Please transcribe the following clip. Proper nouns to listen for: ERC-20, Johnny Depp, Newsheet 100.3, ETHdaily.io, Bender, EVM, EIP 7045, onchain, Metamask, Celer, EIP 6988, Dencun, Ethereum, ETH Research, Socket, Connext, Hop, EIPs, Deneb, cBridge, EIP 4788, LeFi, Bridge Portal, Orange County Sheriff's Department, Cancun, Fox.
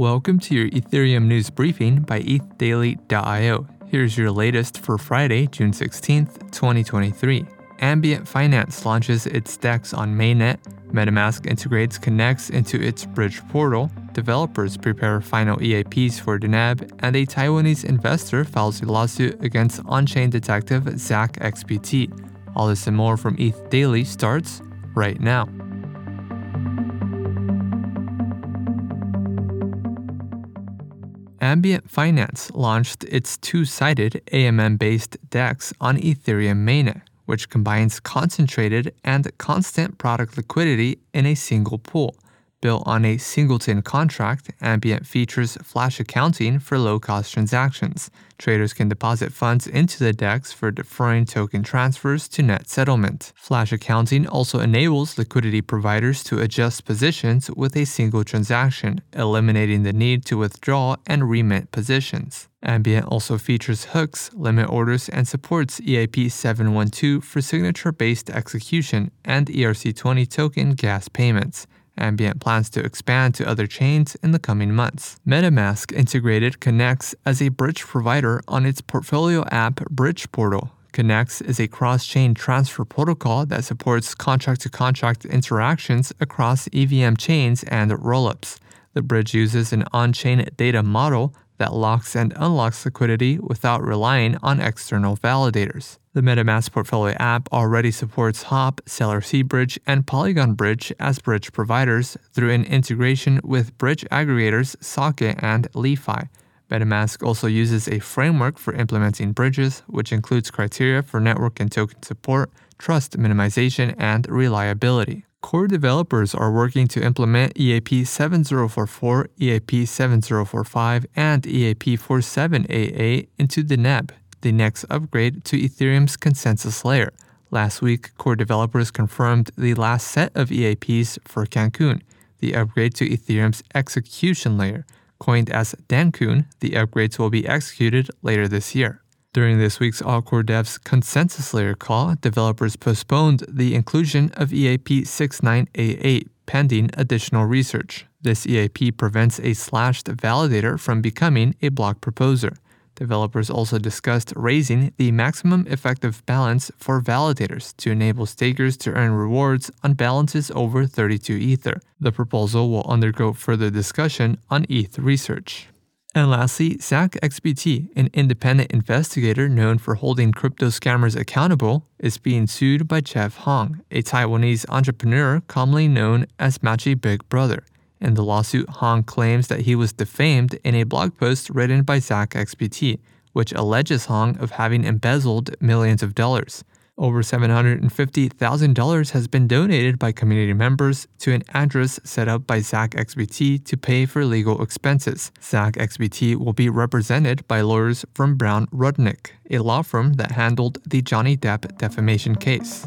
Welcome to your Ethereum news briefing by ETHdaily.io. Here's your latest for Friday, June 16th, 2023. Ambient Finance launches its DEX on Mainnet. Metamask integrates Connext into its Bridge Portal. Developers prepare final EIPs for Deneb, and a Taiwanese investor files a lawsuit against on-chain detective ZachXBT. All this and more from ETH Daily starts right now. Ambient Finance launched its two-sided AMM-based DEX on Ethereum mainnet, which combines concentrated and constant product liquidity in a single pool. Built on a singleton contract, Ambient features flash accounting for low-cost transactions. Traders can deposit funds into the DEX for deferring token transfers to net settlement. Flash accounting also enables liquidity providers to adjust positions with a single transaction, eliminating the need to withdraw and remit positions. Ambient also features hooks, limit orders, and supports EIP 712 for signature-based execution and ERC-20 token gas payments. Ambient plans to expand to other chains in the coming months. MetaMask integrated Connext as a bridge provider on its portfolio app Bridge Portal. Connext is a cross-chain transfer protocol that supports contract-to-contract interactions across EVM chains and rollups. The bridge uses an on-chain data model that locks and unlocks liquidity without relying on external validators. The MetaMask portfolio app already supports Hop, Celer cBridge, and Polygon Bridge as bridge providers through an integration with bridge aggregators Socket and LeFi. MetaMask also uses a framework for implementing bridges, which includes criteria for network and token support, trust minimization, and reliability. Core developers are working to implement EIP 7044, EIP 7045, and EIP 4788 into Deneb, the next upgrade to Ethereum's consensus layer. Last week, core developers confirmed the last set of EIPs for Cancun, the upgrade to Ethereum's execution layer. Coined as Dencun, the upgrades will be executed later this year. During this week's All-Core Devs consensus layer call, developers postponed the inclusion of EIP 6988, pending additional research. This EIP prevents a slashed validator from becoming a block proposer. Developers also discussed raising the maximum effective balance for validators to enable stakers to earn rewards on balances over 32 Ether. The proposal will undergo further discussion on ETH Research. And lastly, ZachXBT, an independent investigator known for holding crypto scammers accountable, is being sued by Jeff Hong, a Taiwanese entrepreneur commonly known as Machi Big Brother. In the lawsuit, Hong claims that he was defamed in a blog post written by ZachXBT, which alleges Hong of having embezzled millions of dollars. Over $750,000 has been donated by community members to an address set up by ZachXBT to pay for legal expenses. ZachXBT will be represented by lawyers from Brown Rudnick, a law firm that handled the Johnny Depp defamation case.